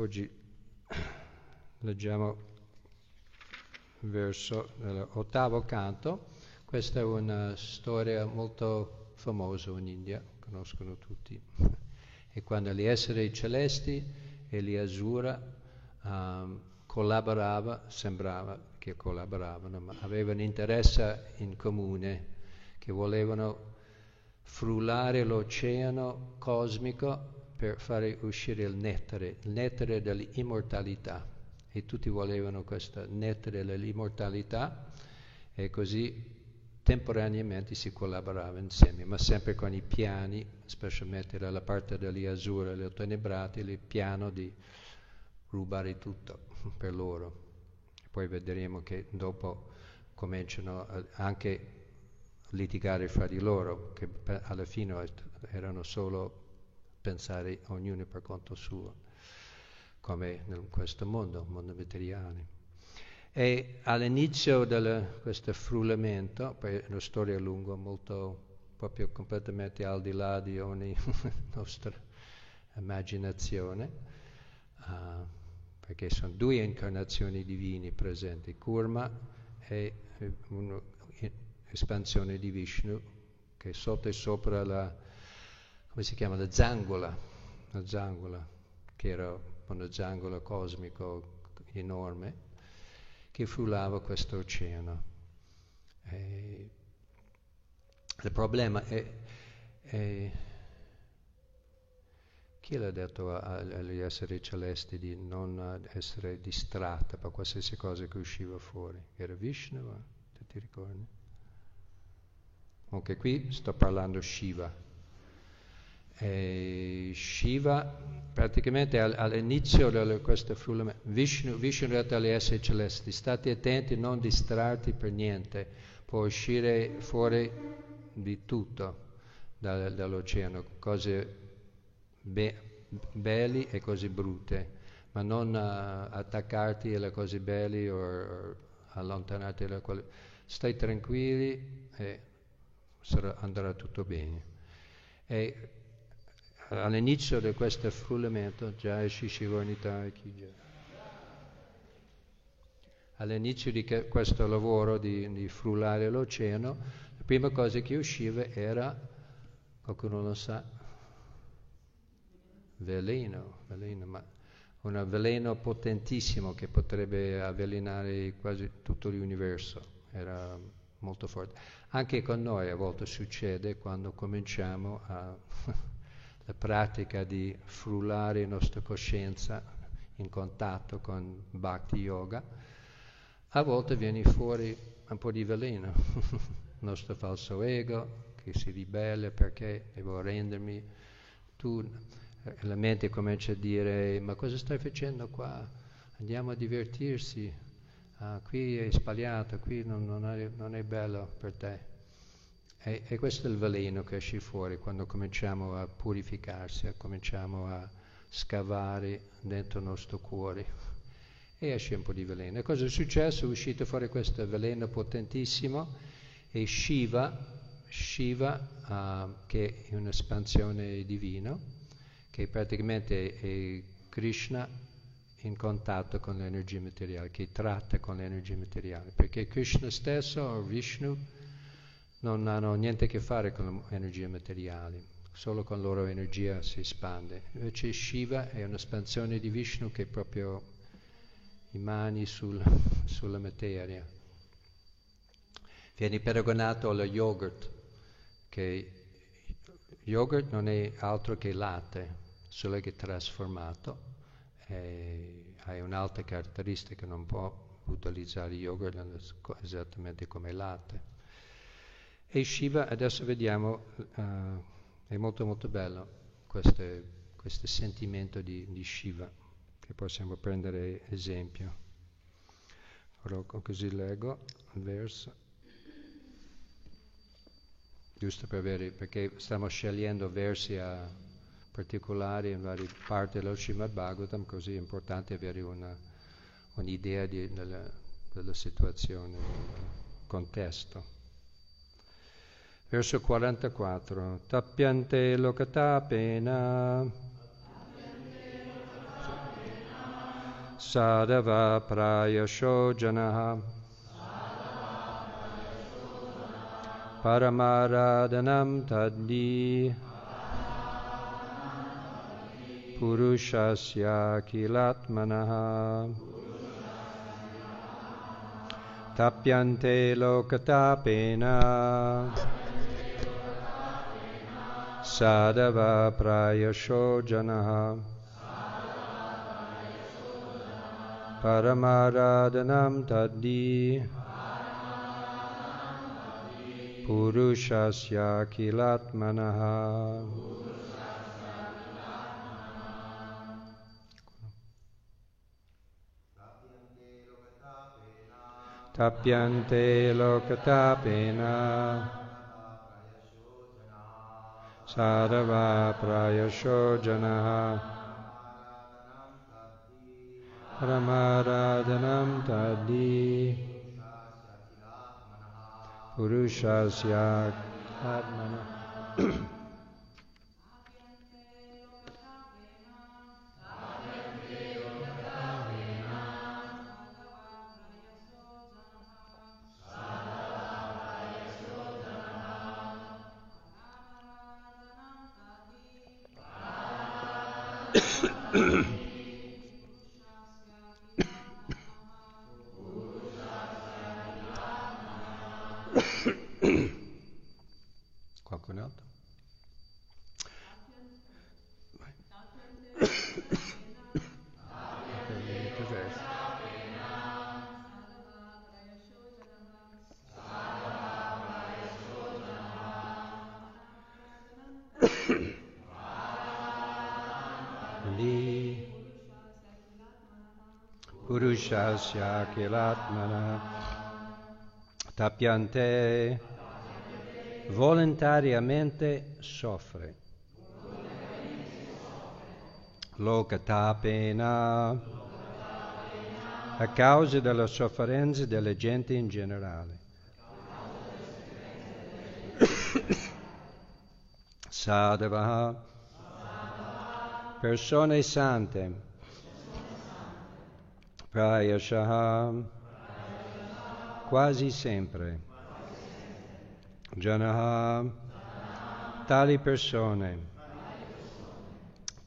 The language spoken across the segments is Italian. Oggi leggiamo verso l'ottavo canto. Questa è una storia molto famosa in India, conoscono tutti. E quando gli esseri celesti e gli asura collaboravano, ma avevano interesse in comune, che volevano frullare l'oceano cosmico per fare uscire il nettare dell'immortalità. E tutti volevano questo nettare dell'immortalità, e così temporaneamente si collaborava insieme, ma sempre con i piani, specialmente dalla parte degli asura, gli ottenebrati, il piano di rubare tutto per loro. Poi vedremo che dopo cominciano anche a litigare fra di loro, che alla fine erano solo pensare ognuno per conto suo, come in questo mondo materiale. E all'inizio di questo frullamento, poi è una storia lunga, molto proprio completamente al di là di ogni nostra immaginazione, perché sono due incarnazioni divine presenti, Kurma e un'espansione di Vishnu, che sotto e sopra la, come si chiama, la zangola, che era una zangola cosmico enorme, che frullava questo oceano. Il problema è chi l'ha detto agli esseri celesti di non essere distratta per qualsiasi cosa che usciva fuori? Era Vishnu, ti ricordi? Anche qui sto parlando Shiva. E Shiva praticamente all'inizio di questo frullamento, Vishnu ha detto agli esseri celesti: state attenti, non distrarti per niente, può uscire fuori di tutto dall'oceano, cose belle e cose brutte, ma non attaccarti alle cose belle o allontanarti da quelle. Stai tranquilli e andrà tutto bene. E all'inizio di questo frullamento, all'inizio di questo lavoro di frullare l'oceano, la prima cosa che usciva era, qualcuno lo sa, veleno, ma un veleno potentissimo che potrebbe avvelenare quasi tutto l'universo, era molto forte. Anche con noi a volte succede quando cominciamo a la pratica di frullare la nostra coscienza in contatto con Bhakti Yoga, a volte viene fuori un po' di veleno, il nostro falso ego che si ribella perché devo rendermi, la mente comincia a dire: ma cosa stai facendo qua? Andiamo a divertirsi, qui è sbagliato, qui non è bello per te. E questo è il veleno che esce fuori quando cominciamo a purificarsi, cominciamo a scavare dentro il nostro cuore, e esce un po' di veleno. E cosa è successo? È uscito fuori questo veleno potentissimo, e Shiva, che è un'espansione divina, che praticamente è Krishna in contatto con l'energia materiale, che tratta con l'energia materiale, perché Krishna stesso o Vishnu non hanno niente a che fare con l'energia materiale, solo con la loro energia si espande. Invece Shiva è un'espansione di Vishnu che è proprio i mani sulla materia. Viene paragonato allo yogurt, che yogurt non è altro che latte, solo che è trasformato. Ha un'altra caratteristica, non può utilizzare yogurt esattamente come latte. E Shiva, adesso vediamo, è molto molto bello questo sentimento di Shiva, che possiamo prendere esempio. Allora, così leggo il verso, giusto per avere, perché stiamo scegliendo versi particolari in varie parti dello Shrimad Bhagavatam, così è importante avere un'idea della situazione, del contesto. Verso 44. Tapyante lokatapena sadhava prayasho janaha paramaradanam taddi purushasya kilatmanaha tapyante lokatapena sadhava prayasho janaha paramaradanam taddi purushasya kilatmanaha. Tapyante lokatapena sarva prayasho janaha paramaradanam taddi purushasya atmana. Purushasya kilatmana tapyante volontariamente soffre lokatapena a causa della sofferenza della gente in generale sadhava persone sante prayashaha quasi sempre janaha tali persone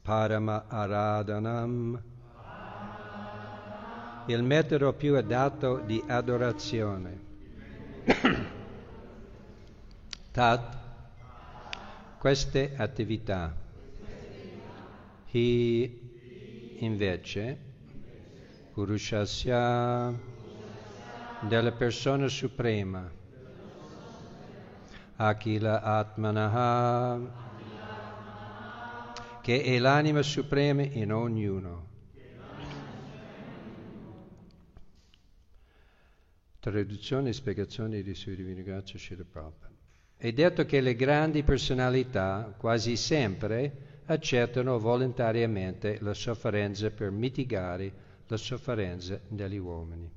parama aradanam il metodo più adatto di adorazione tat queste attività hi invece purushasya della persona suprema akila atmanaha che è l'anima suprema in ognuno. Traduzione e spiegazione di Sua Divina Grazia Srila Prabhupada. È detto che le grandi personalità quasi sempre accettano volontariamente la sofferenza per mitigare la sofferenza degli uomini.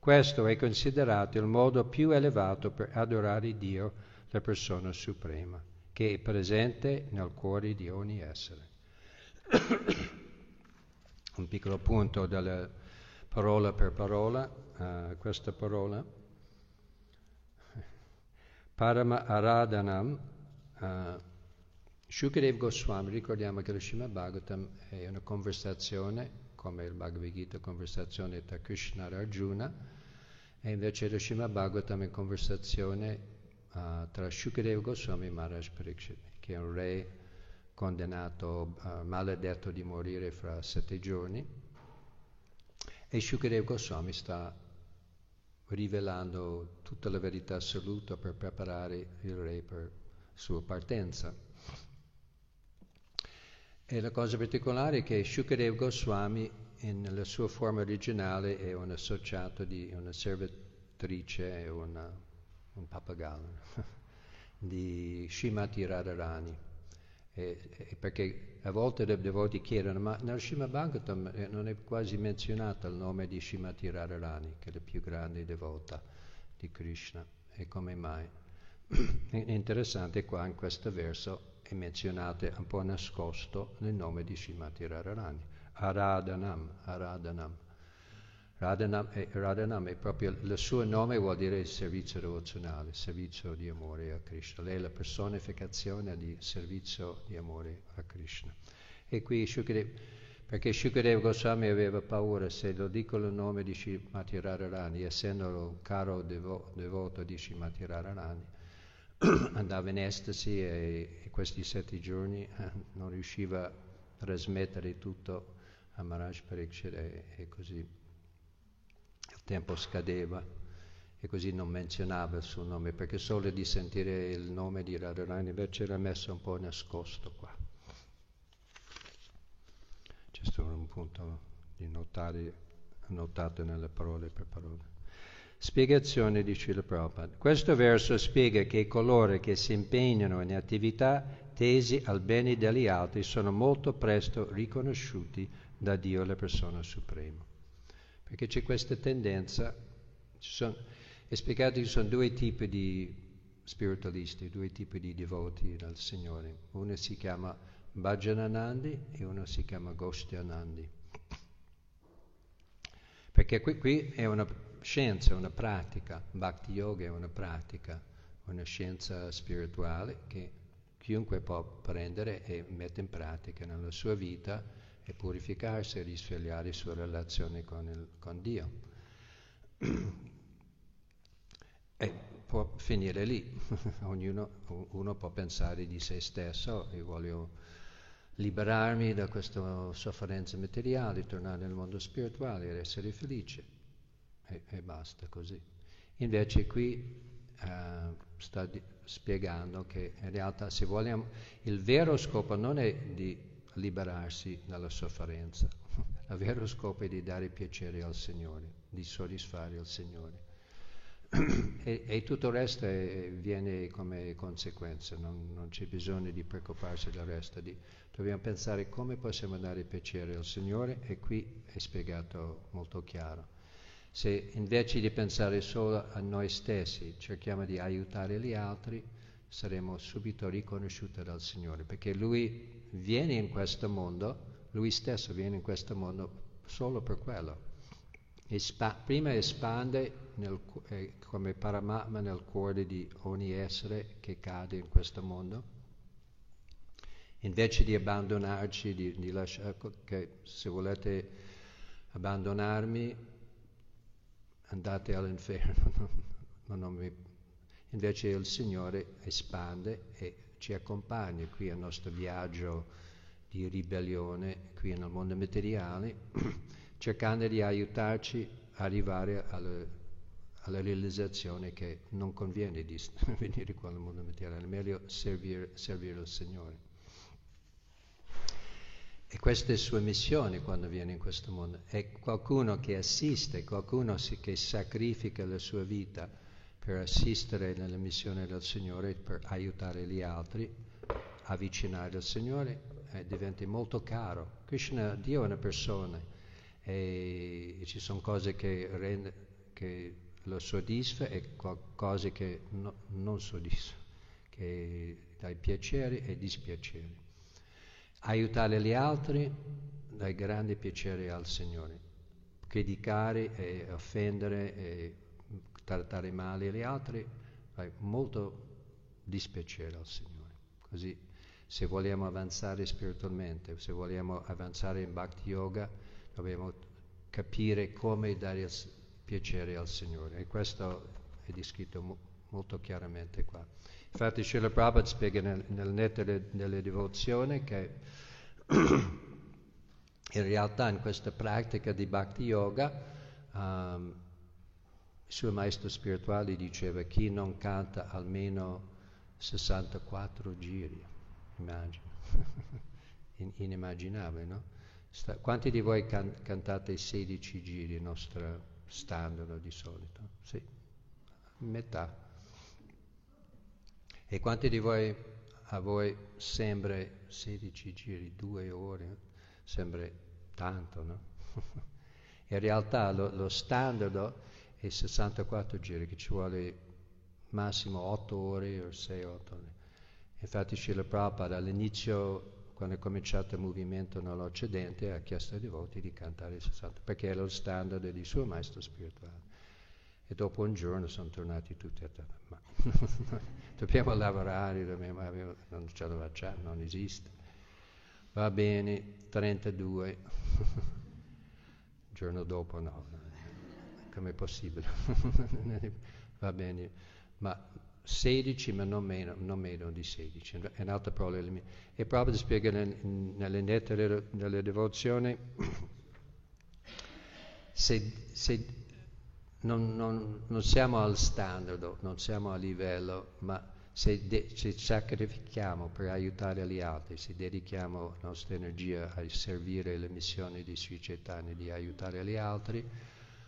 Questo è considerato il modo più elevato per adorare Dio, la persona suprema, che è presente nel cuore di ogni essere. Un piccolo punto della parola per parola, questa parola, Parama Aradanam, Shukadeva Goswami, ricordiamo che lo Shrimad Bhagavatam è una conversazione come il Bhagavad Gita, conversazione tra Krishna e Arjuna, e invece lo Srimad Bhagavatam è conversazione tra Shukadeva Goswami e Maharaj Parikshit, che è un re condannato, maledetto di morire fra 7 giorni, e Shukadeva Goswami sta rivelando tutta la verità assoluta per preparare il re per la sua partenza. E la cosa particolare è che Shukadeva Goswami, nella sua forma originale, è un associato di una servitrice e un pappagallo di Śrīmatī Rādhārāṇī. Perché a volte i devoti chiedono, ma nel Srimad Bhagavatam non è quasi menzionato il nome di Śrīmatī Rādhārāṇī, che è la più grande devota di Krishna. E come mai? È interessante qua in questo verso. E menzionate un po' nascosto nel nome di Śrīmatī Rādhārāṇī, Aradanam, Aradanam. Radhanam è proprio, il suo nome vuol dire servizio devozionale, servizio di amore a Krishna. Lei è la personificazione di servizio di amore a Krishna. E qui Shukadeva, perché Shukadeva Goswami aveva paura, se lo dicono il nome di Śrīmatī Rādhārāṇī, essendo un caro devoto di Śrīmatī Rādhārāṇī, andava in estasi e questi 7 giorni non riusciva a trasmettere tutto a Maharaj Parikshit e così il tempo scadeva e così non menzionava il suo nome, perché solo di sentire il nome di Radharani invece era messo un po' nascosto qua. C'è solo un punto di notare, notato nelle parole per parole. Spiegazione di Srila Prabhupada. Questo verso spiega che coloro che si impegnano in attività tesi al bene degli altri sono molto presto riconosciuti da Dio, la persona suprema. Perché c'è questa tendenza, è spiegato che ci sono 2 tipi di spiritualisti, 2 tipi di devoti al Signore. Uno si chiama Bhajananandi e uno si chiama Goshyanandi. Perché qui è una scienza, una pratica, Bhakti Yoga è una pratica, una scienza spirituale che chiunque può prendere e mette in pratica nella sua vita e purificarsi e risvegliare la sua relazione con Dio. E può finire lì, uno può pensare di se stesso, io voglio liberarmi da questa sofferenza materiale, tornare nel mondo spirituale ed essere felice. E basta così. Invece qui sta spiegando che in realtà, se vogliamo, il vero scopo non è di liberarsi dalla sofferenza, il vero scopo è di dare piacere al Signore, di soddisfare il Signore. E tutto il resto viene come conseguenza, non c'è bisogno di preoccuparsi del resto, dobbiamo pensare come possiamo dare piacere al Signore, e qui è spiegato molto chiaro. Se invece di pensare solo a noi stessi cerchiamo di aiutare gli altri, saremo subito riconosciuti dal Signore, perché Lui viene in questo mondo, Lui stesso viene in questo mondo solo per quello. Prima espande come Paramatma nel cuore di ogni essere che cade in questo mondo, invece di abbandonarci, di lasciare, che se volete abbandonarmi, andate all'inferno, invece il Signore espande e ci accompagna qui al nostro viaggio di ribellione qui nel mondo materiale, cercando di aiutarci a arrivare alla realizzazione che non conviene di venire qua nel mondo materiale, è meglio servire il Signore. E questa è la sua missione quando viene in questo mondo. È qualcuno che assiste, che sacrifica la sua vita per assistere nella missione del Signore, per aiutare gli altri, avvicinare al Signore, diventa molto caro. Krishna, Dio è una persona e ci sono cose che lo soddisfa e cose che non soddisfa, che dà piaceri e dispiaceri. Aiutare gli altri dà grande piacere al Signore. Criticare e offendere e trattare male gli altri dà molto dispiacere al Signore. Così, se vogliamo avanzare spiritualmente, se vogliamo avanzare in Bhakti Yoga, dobbiamo capire come dare piacere al Signore. E questo è descritto molto chiaramente qua. Infatti Srila Prabhupada spiega nel Nettare delle Devozioni che in realtà in questa pratica di Bhakti Yoga il suo maestro spirituale diceva chi non canta almeno 64 giri, immagino, inimmaginabile, no? Quanti di voi cantate 16 giri, il nostro standard di solito? Sì, metà. E quanti di voi, a voi sembra 16 giri, 2 ore, sembra tanto, no? In realtà lo standard è 64 giri, che ci vuole massimo 8 ore o 6-8 ore. Infatti Srila Prabhupada all'inizio quando è cominciato il movimento nell'Occidente, ha chiesto ai devoti di cantare il Santo, perché era lo standard di suo maestro spirituale. E dopo un giorno sono tornati tutti a terra. Ma dobbiamo lavorare, non ce la facciamo, non esiste. Va bene, 32. Il giorno dopo no. Com'è possibile? Va bene, ma 16, ma non meno di 16. In altre parole, e Prabhupada spiega nelle lettere delle devozioni, se non siamo al standard, non siamo a livello, ma se sacrifichiamo per aiutare gli altri, se dedichiamo la nostra energia a servire le missioni di Sri Caitanya, di aiutare gli altri,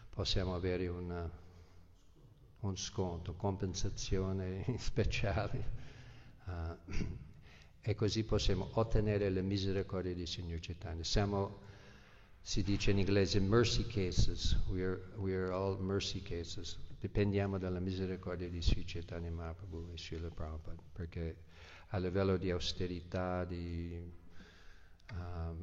possiamo avere un sconto, compensazione speciale. E così possiamo ottenere le misericordie di Signor Caitanya. Si dice in inglese mercy cases, we are all mercy cases, dipendiamo dalla misericordia di Sri Caitanya Mahaprabhu e Srila Prabhupada, perché a livello di austerità, di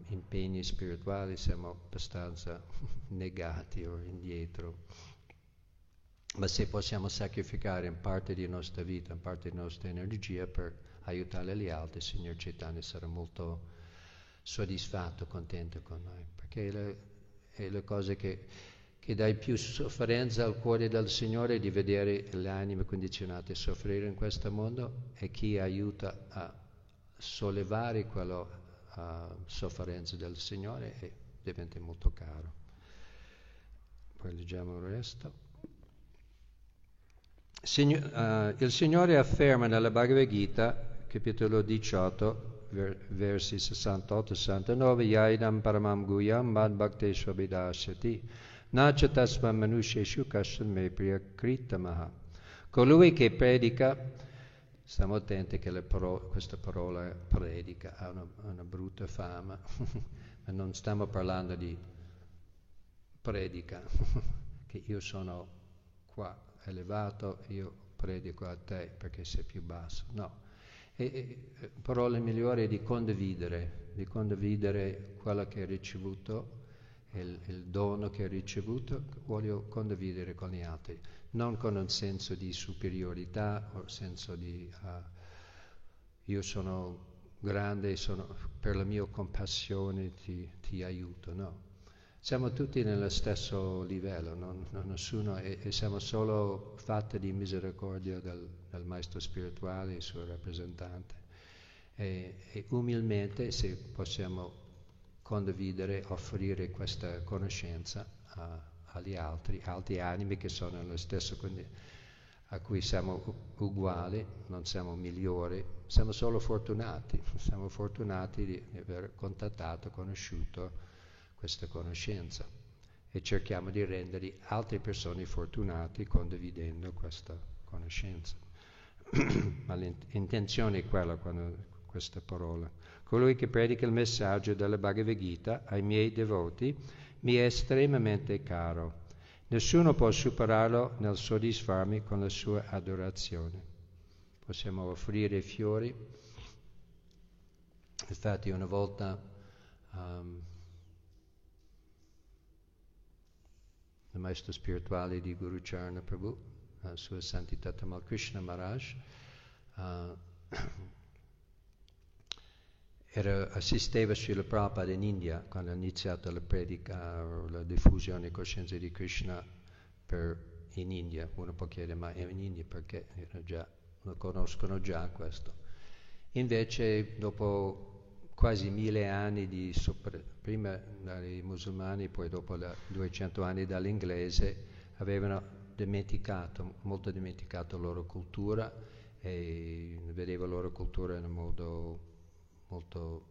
impegni spirituali siamo abbastanza negati o indietro, ma se possiamo sacrificare in parte di nostra vita, in parte di nostra energia per aiutare gli altri, il Signor Caitanya sarà molto soddisfatto, contento con noi, perché è la cosa che dà più sofferenza al cuore del Signore, di vedere le anime condizionate soffrire in questo mondo, e chi aiuta a sollevare quella sofferenza del Signore diventa molto caro. Poi leggiamo il resto. Il Signore afferma nella Bhagavad Gita, capitolo 18, versi 68-69, Yaidam paramam guyam mad bhaktesva vidashati nachatasva manusheshu kastan me priyakrita. Colui che predica, stiamo attenti che questa parola predica ha una brutta fama, ma non stiamo parlando di predica, che io sono qua elevato, io predico a te perché sei più basso, no. E parole migliori è di condividere quello che hai ricevuto, il dono che hai ricevuto, voglio condividere con gli altri, non con un senso di superiorità o senso di io sono grande, per la mia compassione ti aiuto, no. Siamo tutti nello stesso livello, nessuno, e siamo solo fatti di misericordia del maestro spirituale e il suo rappresentante. E umilmente, se possiamo condividere, offrire questa conoscenza agli altri anime che sono nello stesso, a cui siamo uguali, non siamo migliori, siamo solo fortunati. Siamo fortunati di aver contattato, conosciuto questa conoscenza, e cerchiamo di rendere altre persone fortunate condividendo questa conoscenza. Ma l'intenzione è quella, questa parola. Colui che predica il messaggio della Bhagavad Gita ai miei devoti mi è estremamente caro. Nessuno può superarlo nel soddisfarmi con la sua adorazione. Possiamo offrire fiori. Infatti una volta il maestro spirituale di Guru Charana Prabhu, Sua Santità Tamal Krishna Maharaj, assisteva Srila Prabhupada in India quando ha iniziato la predica, la diffusione di coscienza di Krishna in India. Uno può chiedere, ma in India perché? Lo conoscono già questo. Invece, dopo quasi 1000 anni di prima dai musulmani, poi dopo 200 anni dall'inglese, avevano molto dimenticato la loro cultura, e vedeva la loro cultura in un modo molto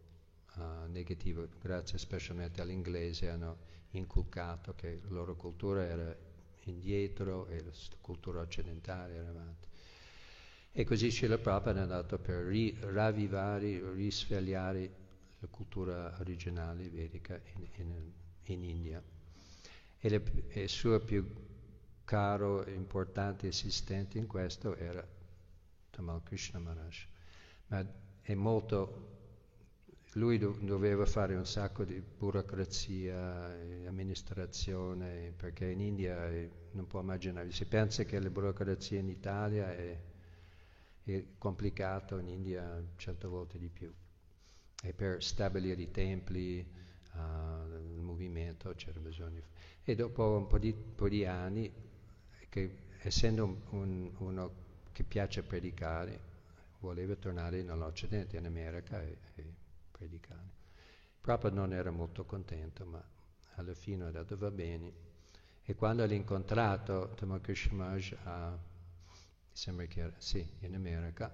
negativo. Grazie specialmente all'inglese hanno inculcato che la loro cultura era indietro e la cultura occidentale era avanti. E così Srila Prabhupada è andato per ravvivare, risvegliare la cultura originale vedica in India, e il suo più caro e importante assistente in questo era Tamal Krishna Maharaj. Ma è molto Lui doveva fare un sacco di burocrazia, amministrazione, perché in India non può immaginare. Si pensa che la burocrazia in Italia è complicata, in India certe volte di più. E per stabilire i templi, il movimento c'era bisogno. E dopo un po' di anni, che, essendo uno che piace predicare, voleva tornare nell'Occidente, in America, e predicare. Prabhupada non era molto contento, ma alla fine ha detto va bene. E quando l'ho incontrato, Tamal Krishna Maharaj, sembra che era, sì, in America,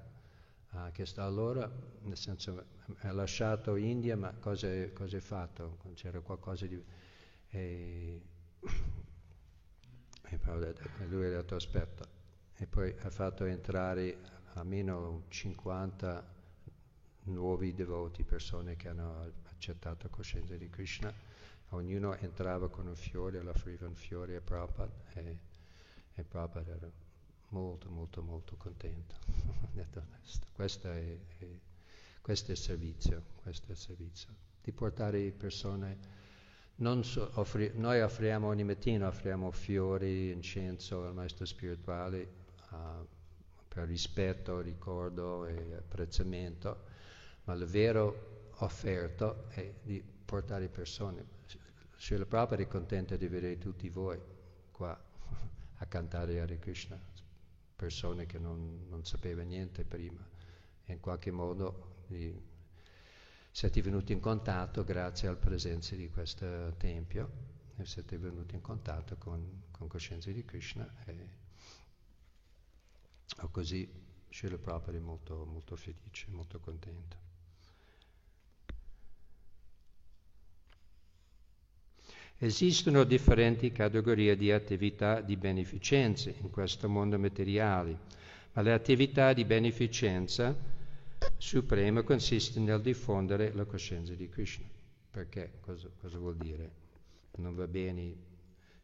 che sta allora, nel senso, ha lasciato India, ma cosa hai fatto? C'era qualcosa di... E lui ha detto aspetta. E poi ha fatto entrare almeno 50 nuovi devoti, persone che hanno accettato la coscienza di Krishna. Ognuno entrava con un fiore, offriva un fiore a Prabhupada, e Prabhupada era molto, molto, molto contento. Ha detto, questo è il servizio, di portare persone. Noi offriamo ogni mattina, offriamo fiori, incenso al maestro spirituale per rispetto, ricordo e apprezzamento, ma la vera offerta è di portare persone. Srila Prabhupada è contenta di vedere tutti voi qua a cantare Hare Krishna, persone che non sapevano niente prima, in qualche modo siete venuti in contatto grazie alla presenza di questo tempio, e siete venuti in contatto con coscienza di Krishna, e così Srila Prabhupada è molto, molto felice, molto contento. Esistono differenti categorie di attività di beneficenza in questo mondo materiale, ma le attività di beneficenza suprema consiste nel diffondere la coscienza di Krishna. Perché? Cosa vuol dire? Non va bene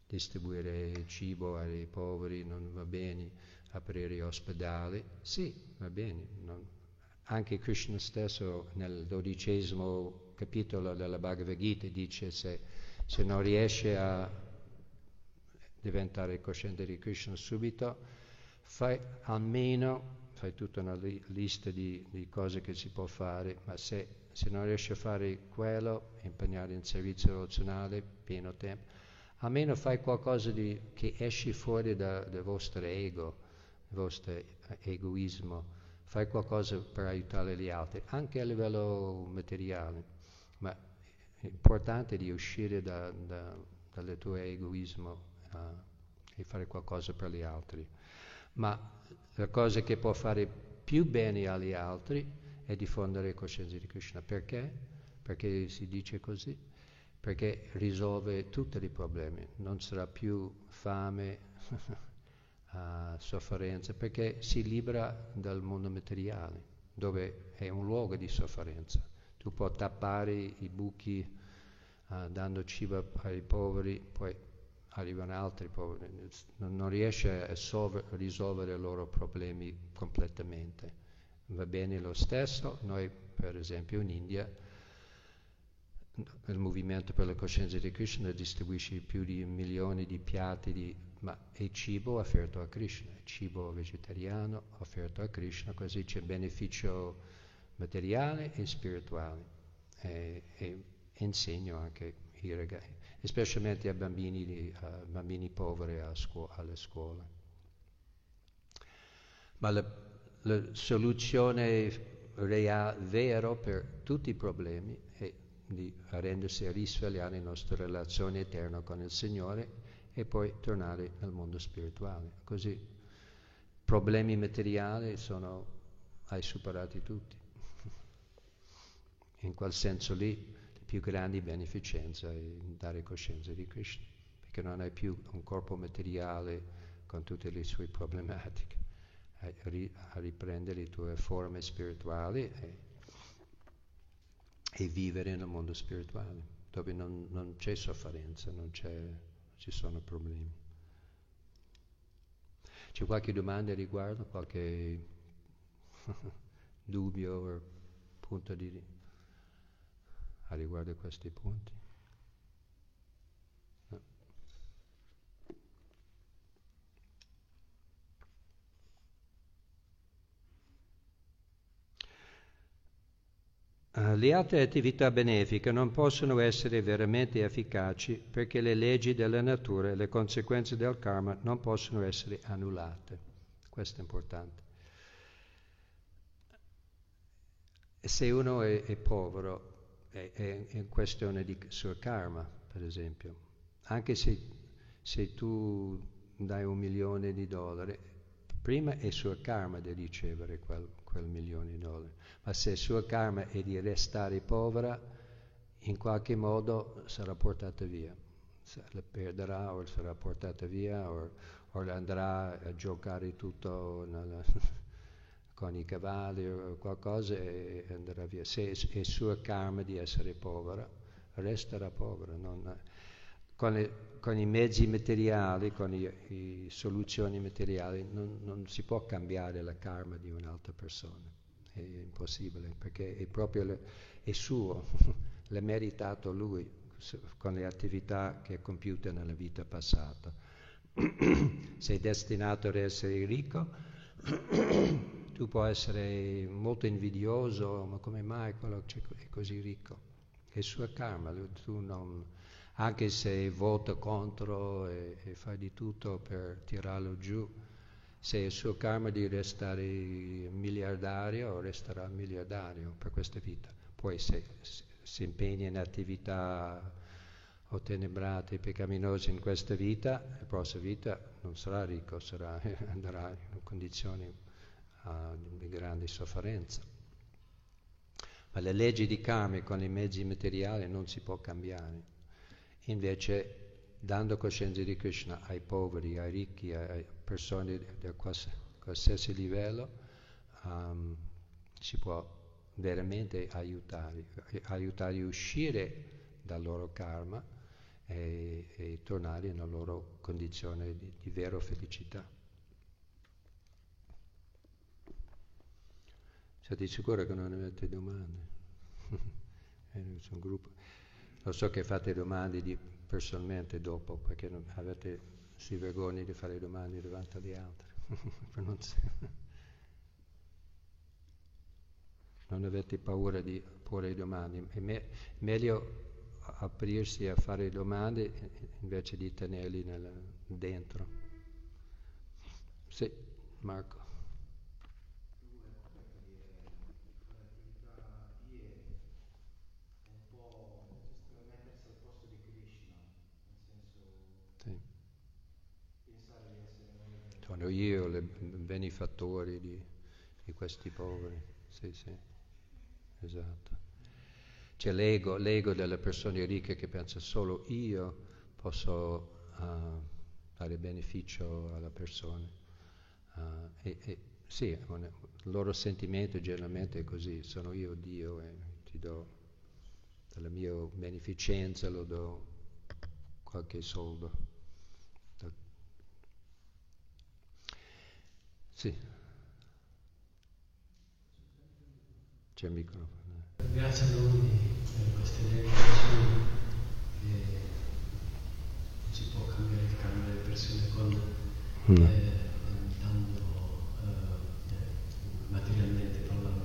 distribuire cibo ai poveri, non va bene aprire ospedali. Sì, va bene. Anche Krishna stesso nel 12° capitolo della Bhagavad Gita dice se non riesce a diventare cosciente di Krishna subito, fai tutta una lista di cose che si può fare, ma se non riesci a fare quello, impegnare in servizio relazionale, pieno tempo, almeno fai qualcosa che esci fuori dal vostro ego, dal vostro egoismo, fai qualcosa per aiutare gli altri, anche a livello materiale, ma è importante di uscire dal tuo egoismo e fare qualcosa per gli altri. Ma la cosa che può fare più bene agli altri è diffondere la coscienza di Krishna. Perché? Perché si dice così? Perché risolve tutti i problemi, non sarà più fame, sofferenza, perché si libera dal mondo materiale, dove è un luogo di sofferenza. Tu puoi tappare i buchi dando cibo ai poveri, poi arrivano altri poveri, non riesce a risolvere i loro problemi completamente. Va bene lo stesso, noi per esempio in India il movimento per la coscienza di Krishna distribuisce più di milioni di piatti, ma è cibo offerto a Krishna, è cibo vegetariano offerto a Krishna, così c'è beneficio materiale e spirituale. E insegno anche i ragazzi, specialmente a bambini poveri alle scuole. Ma la soluzione vera per tutti i problemi è di rendersi a risvegliare la nostra relazione eterna con il Signore e poi tornare nel mondo spirituale. Così problemi materiali hai superati tutti. In quel senso lì più grande beneficenza è dare coscienza di Krishna, perché non hai più un corpo materiale con tutte le sue problematiche, a riprendere le tue forme spirituali e vivere nel mondo spirituale, dove non c'è sofferenza, non ci sono problemi. C'è qualche domanda riguardo, qualche dubbio o punto di a riguardo a questi punti? No. Le altre attività benefiche non possono essere veramente efficaci perché le leggi della natura e le conseguenze del karma non possono essere annullate. Questo è importante. Se uno è povero, è questione di suo karma, per esempio. Anche se tu dai $1 milione, prima è suo karma di ricevere quel $1 milione. Ma se il suo karma è di restare povera, in qualche modo sarà portata via. La perderà o sarà portata via o andrà a giocare tutto con i cavalli o qualcosa e andrà via. Se è suo karma di essere povera, resterà povera. Con i mezzi materiali, con le soluzioni materiali, non si può cambiare la karma di un'altra persona. È impossibile, perché è proprio è suo, l'ha meritato lui con le attività che ha compiuto nella vita passata. Sei destinato ad essere ricco. Tu puoi essere molto invidioso, ma come mai quello è così ricco? È il suo karma, tu non, anche se vota contro e fai di tutto per tirarlo giù, se è il suo karma di restare miliardario, resterà miliardario per questa vita. Poi se si impegna in attività ottenebrate, peccaminose in questa vita, la prossima vita non sarà ricco, andrà in condizioni di grande sofferenza. Ma le leggi di karma con i mezzi materiali non si può cambiare. Invece, dando coscienza di Krishna ai poveri, ai ricchi, a persone di qualsiasi livello, si può veramente aiutare a uscire dal loro karma e tornare nella loro condizione di vera felicità. Siete sicuri che non avete domande? Lo so che fate domande personalmente dopo, perché non avete si vergogni di fare domande davanti agli altri. Non avete paura di porre domande. È meglio aprirsi a fare domande invece di tenerli dentro. Sì, Marco. Io, i benefattori di questi poveri, sì, esatto. C'è l'ego delle persone ricche che pensa solo io posso dare beneficio alla persona. Sì, il loro sentimento generalmente è così, sono io Dio e ti do, dalla mia beneficenza lo do qualche soldo. Sì. C'è il microfono. Grazie a lui per queste lezioni che si può cambiare il karma delle persone materialmente parlando.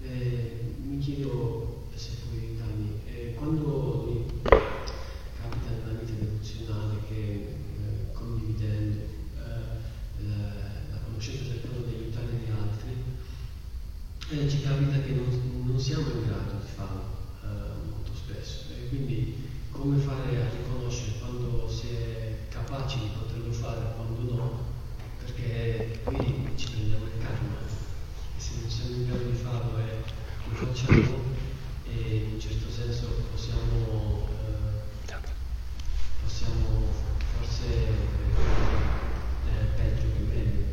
Mi chiedo se puoi aiutarmi, quando mi capita nella vita devozionale che condividendo cercando di aiutare gli altri, ci capita che non siamo in grado di farlo molto spesso, e quindi come fare a riconoscere quando si è capaci di poterlo fare e quando no, perché qui ci prendiamo il karma e se non siamo in grado di farlo e lo facciamo, e in un certo senso possiamo forse peggio che meglio.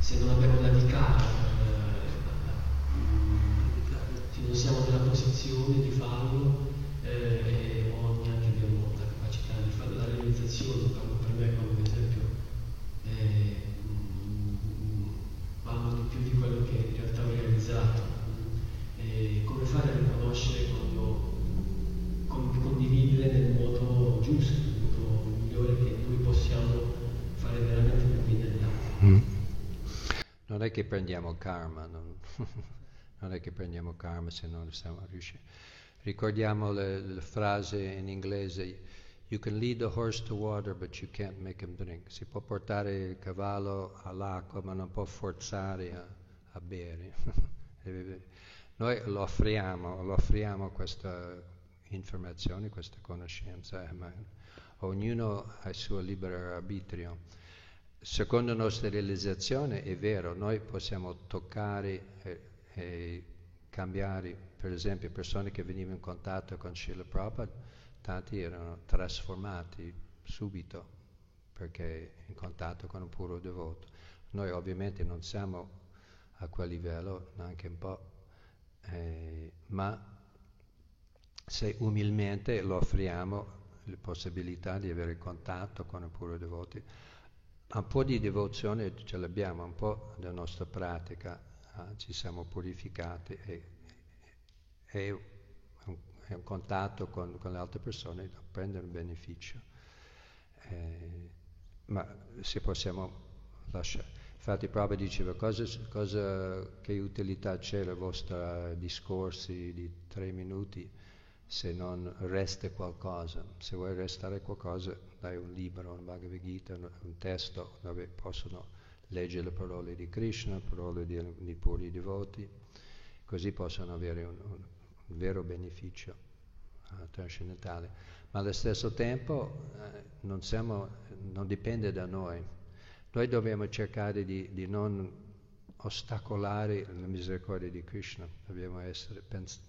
Se non abbiamo la di carta è che prendiamo karma, non è che prendiamo karma se non stiamo riuscendo. Ricordiamo la frase in inglese: you can lead the horse to water but you can't make him drink. Si può portare il cavallo all'acqua ma non può forzare a bere. Noi lo offriamo questa informazione, questa conoscenza, ma ognuno ha il suo libero arbitrio. Secondo la nostra realizzazione è vero, noi possiamo toccare e cambiare. Per esempio, persone che venivano in contatto con Srila Prabhupada, tanti erano trasformati subito perché in contatto con un puro devoto. Noi ovviamente non siamo a quel livello, neanche un po', ma se umilmente lo offriamo la possibilità di avere contatto con i puro devoti. Un po' di devozione ce l'abbiamo, un po' della nostra pratica, ci siamo purificati e un contatto con le altre persone da prendere un beneficio. Ma se possiamo lasciare. Infatti Prabhupada diceva: che utilità c'è i vostri discorsi di 3 minuti se non resta qualcosa? Se vuoi restare qualcosa, dai un libro, un Bhagavad Gita, un testo dove possono leggere le parole di Krishna, le parole di puri devoti, così possono avere un vero beneficio trascendentale. Ma allo stesso tempo non dipende da noi. Noi dobbiamo cercare di non ostacolare la misericordia di Krishna. Dobbiamo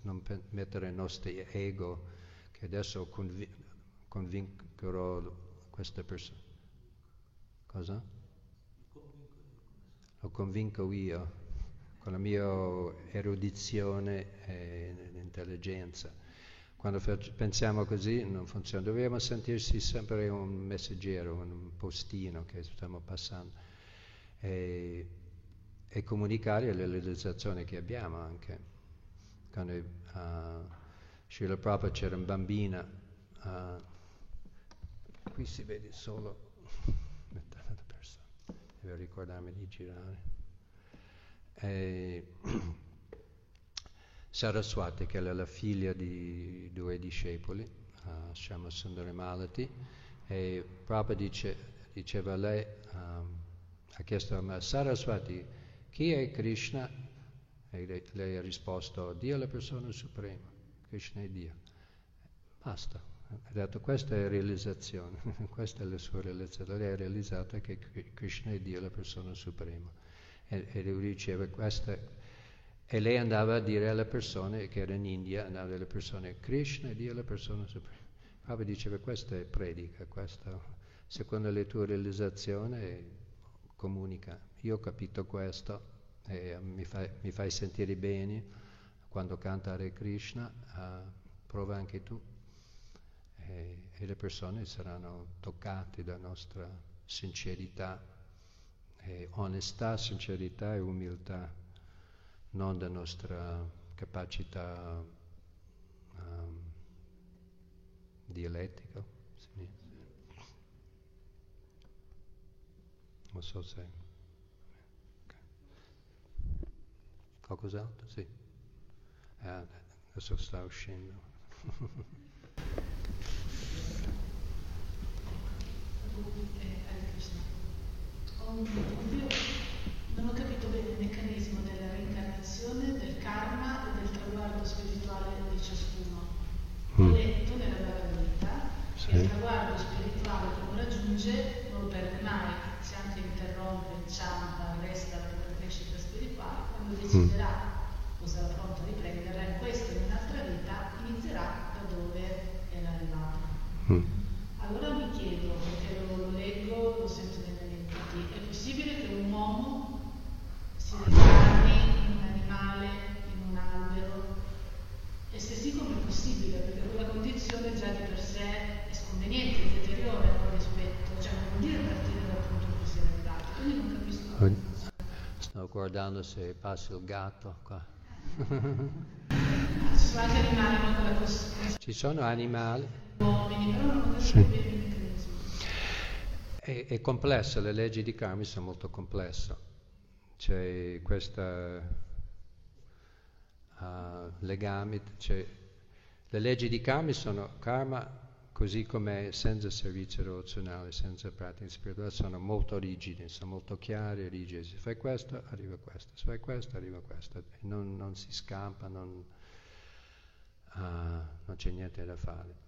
non mettere il nostro ego, che adesso convincerò questa persona. Cosa? Lo convinco io, con la mia erudizione e intelligenza. Quando pensiamo così non funziona. Dobbiamo sentirsi sempre un messaggero, un postino che stiamo passando. E comunicare le realizzazioni che abbiamo anche. Quando Srila Prabhupada c'era una bambina, qui si vede solo metà la persona, devo ricordarmi di girare. Saraswati, che era la figlia di 2 discepoli, siamo Sandra Malati, e Prabhupada diceva lei, ha chiesto a me: Saraswati, chi è Krishna? E lei ha risposto: Dio è la persona suprema, Krishna è Dio. Basta, ha detto, questa è realizzazione, questa è la sua realizzazione. Lei ha realizzato che Krishna è Dio, la persona suprema. E lui diceva questa, e lei andava a dire alle persone, che era in India, andava alle persone: Krishna è Dio, la persona suprema. Papa diceva: questa è predica, questa, secondo le tue realizzazioni, comunica. Io ho capito questo, mi fai sentire bene quando canta Hare Krishna, prova anche tu, e le persone saranno toccate dalla nostra sincerità, onestà, sincerità e umiltà, non dalla nostra capacità dialettica. Sì. Non so se... Qualcos'altro? Sì. Adesso sta uscendo. Non ho capito bene il meccanismo della reincarnazione, del karma e del traguardo spirituale di ciascuno. Ho letto nella Bhagavad Gita che il traguardo spirituale che uno raggiunge non lo perde mai, si anche interrompe, ciampa, resta per crescita spirituale. Quando deciderà o sarà pronto a riprenderla in questa e in un'altra vita, inizierà da dove era arrivato. Allora mi chiedo, perché lo leggo, lo sento nelle menti, è possibile che un uomo si ricarni in un animale, in un albero? E se sì, come è possibile? Perché quella condizione già di per sé è sconveniente, è deteriore a quel rispetto, cioè non vuol dire partire dal punto in cui si è arrivato. Quindi non capisco. Sto guardando se passa il gatto qua. Ci sono anche animali, ma con la costruzione. Ci sono animali. Uomini, però non capisco bene il meccanismo. È complesso, le leggi di karma sono molto complesse. c'è questo legame, c'è le leggi di karma sono karma, così come senza servizio relazionale, senza pratica spirituale, sono molto rigide, sono molto chiare, rigide. Se fai questo, arriva questo, se fai questo, arriva questo. Non si scampa, non c'è niente da fare.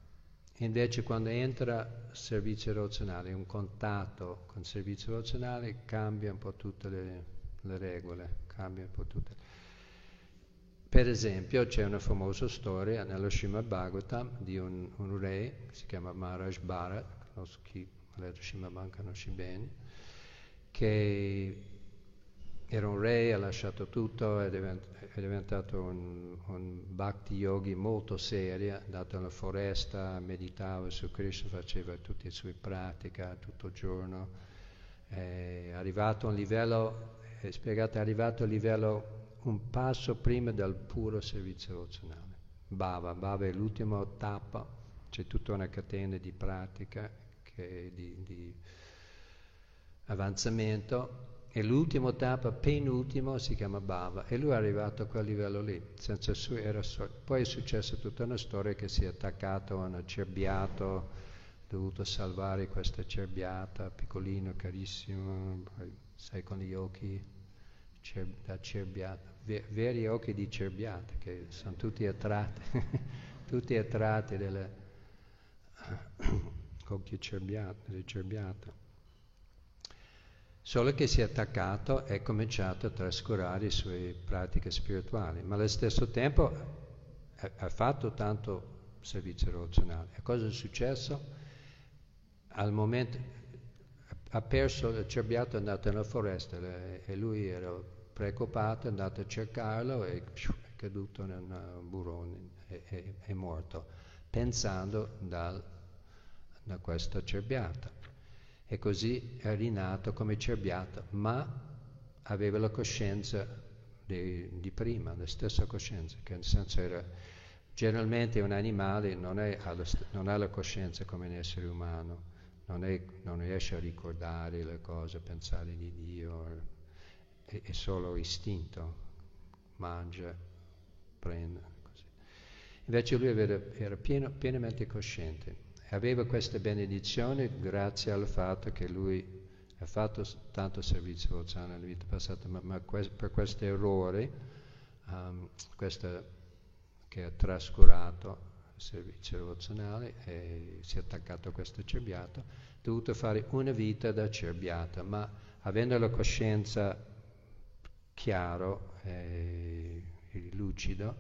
Invece quando entra servizio relazionale, un contatto con servizio relazionale, cambia un po' tutte le regole, cambia un po' tutte. Per esempio c'è una famosa storia nello Shrimad Bhagavatam di un re che si chiama Maharaj Bharata, non so chi ha letto Shrimad Bhagavatam, conosce bene, che era un re, ha lasciato tutto, è diventato un Bhakti Yogi molto serio, è andato nella foresta, meditava su Krishna, faceva tutte le sue pratiche tutto il giorno, è arrivato a un livello, è spiegato, è arrivato a un livello un passo prima del puro servizio relazionale. Bhava è l'ultima tappa, c'è tutta una catena di pratica, di avanzamento, e l'ultima tappa, penultimo, si chiama Bhava, e lui è arrivato a quel livello lì, senza poi è successa tutta una storia che si è attaccato a un cerbiato, dovuto salvare questa cerbiata, piccolino, carissimo, sai, con gli occhi da cerbiata, veri occhi di cerbiata, che sono tutti attratti, tutti attratti delle occhi di cerbiata. Solo che si è attaccato e ha cominciato a trascurare le sue pratiche spirituali, ma allo stesso tempo ha fatto tanto servizio relazionale. E cosa è successo? Al momento ha perso il cerbiato, è andato nella foresta e lui era preoccupato, è andato a cercarlo e è caduto in un burrone, è morto, pensando da questo cerbiato. E così è rinato come cerbiato, ma aveva la coscienza di prima, la stessa coscienza, che nel senso era, generalmente un animale non ha la coscienza come un essere umano. Non riesce a ricordare le cose, a pensare di Dio, è solo istinto, mangia, prende, così. Invece lui era pienamente cosciente, aveva questa benedizione grazie al fatto che lui ha fatto tanto servizio relazionale nella vita passata, ma per questo errore, che ha trascurato servizio relazionale e si è attaccato a questo cerbiato, ha dovuto fare una vita da cerbiata, ma avendo la coscienza chiaro e lucido,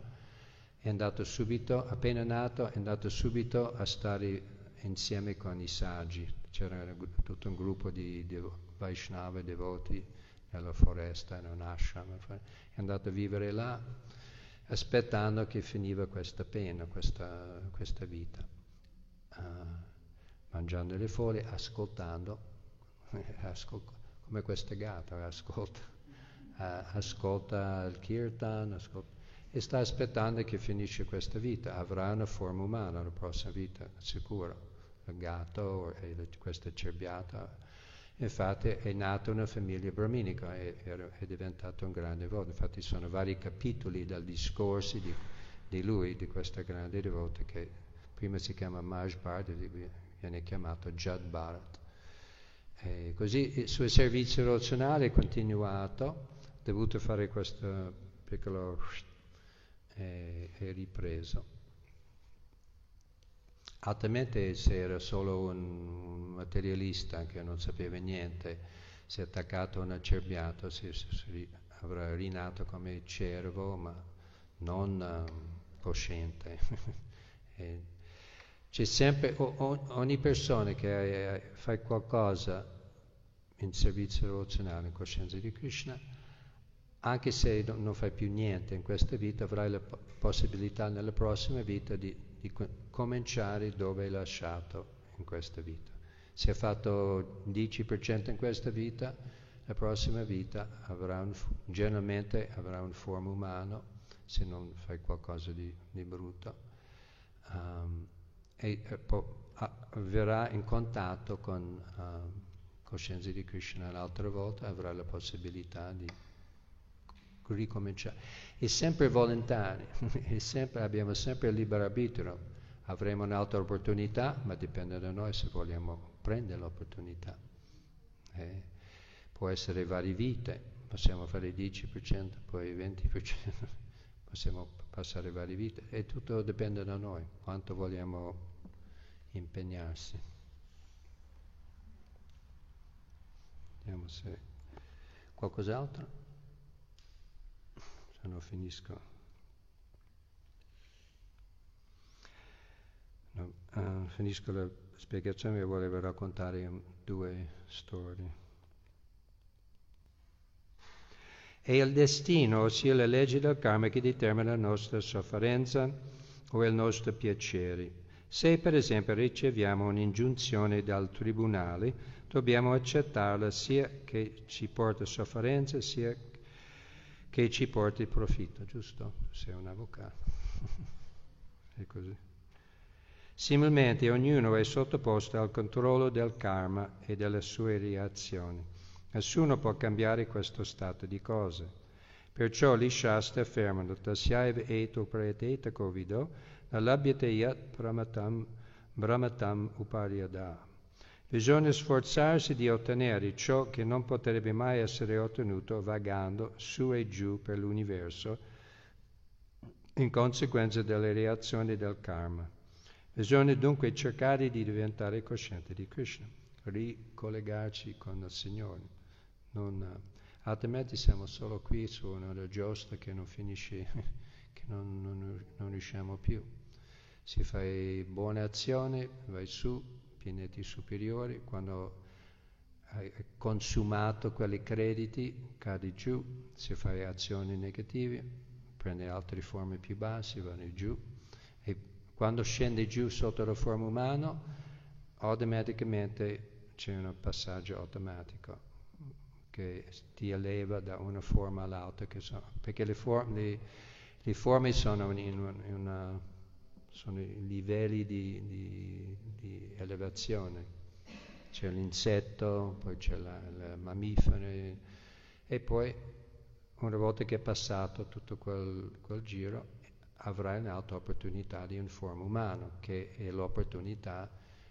è andato subito, appena nato, è andato subito a stare insieme con i saggi. C'era tutto un gruppo di Vaishnava, devoti, nella foresta, in un ashram, è andato a vivere là, aspettando che finiva questa pena, questa vita, mangiando le foglie, ascoltando, come questa gatta, ascolta il kirtan, e sta aspettando che finisce questa vita, avrà una forma umana, la prossima vita, sicuro, il gatto e questa cerbiata. Infatti è nata una famiglia brahminica, è diventato un grande devoto. Infatti ci sono vari capitoli dal discorso di lui, di questo grande devoto, che prima si chiama Maharaj Bharata, viene chiamato Jad Bharat. E così il suo servizio relazionale è continuato, ha dovuto fare questo piccolo e ripreso. Altrimenti se era solo un materialista che non sapeva niente, si è attaccato a un acerbiato, si avrà rinato come cervo, ma non cosciente. C'è sempre, ogni persona che fa qualcosa in servizio relazionale, in coscienza di Krishna, anche se non fai più niente in questa vita, avrai la possibilità nella prossima vita di cominciare dove hai lasciato in questa vita. Se hai fatto 10% in questa vita, la prossima vita generalmente avrà un forma umana, se non fai qualcosa di brutto, verrà in contatto con coscienza di Krishna un'altra volta, avrà la possibilità di ricominciare. È sempre volontario, abbiamo sempre il libero arbitrio. Avremo un'altra opportunità, ma dipende da noi se vogliamo prendere l'opportunità. Può essere varie vite, possiamo fare il 10%, poi il 20%, possiamo passare varie vite, e tutto dipende da noi, quanto vogliamo impegnarsi. Vediamo se qualcos'altro, se no finisco. No, finisco la spiegazione e volevo raccontare due storie. È il destino, ossia le leggi del karma, che determina la nostra sofferenza o il nostro piacere. Se per esempio riceviamo un'ingiunzione dal tribunale, dobbiamo accettarla sia che ci porti sofferenza sia che ci porti profitto, giusto? Sei un avvocato. È così. Similmente ognuno è sottoposto al controllo del karma e delle sue reazioni. Nessuno può cambiare questo stato di cose. Perciò gli Shastra affermano tasyaiva eto prayateta covido nalabhyate yat brahmatam uparyada. Bisogna sforzarsi di ottenere ciò che non potrebbe mai essere ottenuto vagando su e giù per l'universo in conseguenza delle reazioni del karma. Bisogna dunque cercare di diventare coscienti di Krishna, ricollegarci con il Signore. Altrimenti siamo solo qui su una giostra che non finisce, che non riusciamo più. Si fa buone azioni, vai su, pianeti superiori, quando hai consumato quelli crediti, cadi giù. Se fai azioni negative, prendi altre forme più basse, vanno giù. Quando scendi giù sotto la forma umana, automaticamente c'è un passaggio automatico che ti eleva da una forma all'altra, perché le forme sono sono i livelli di elevazione. C'è l'insetto, poi c'è il mammifero, e poi una volta che è passato tutto quel giro, avrai un'altra opportunità di un forma umano, che è l'opportunità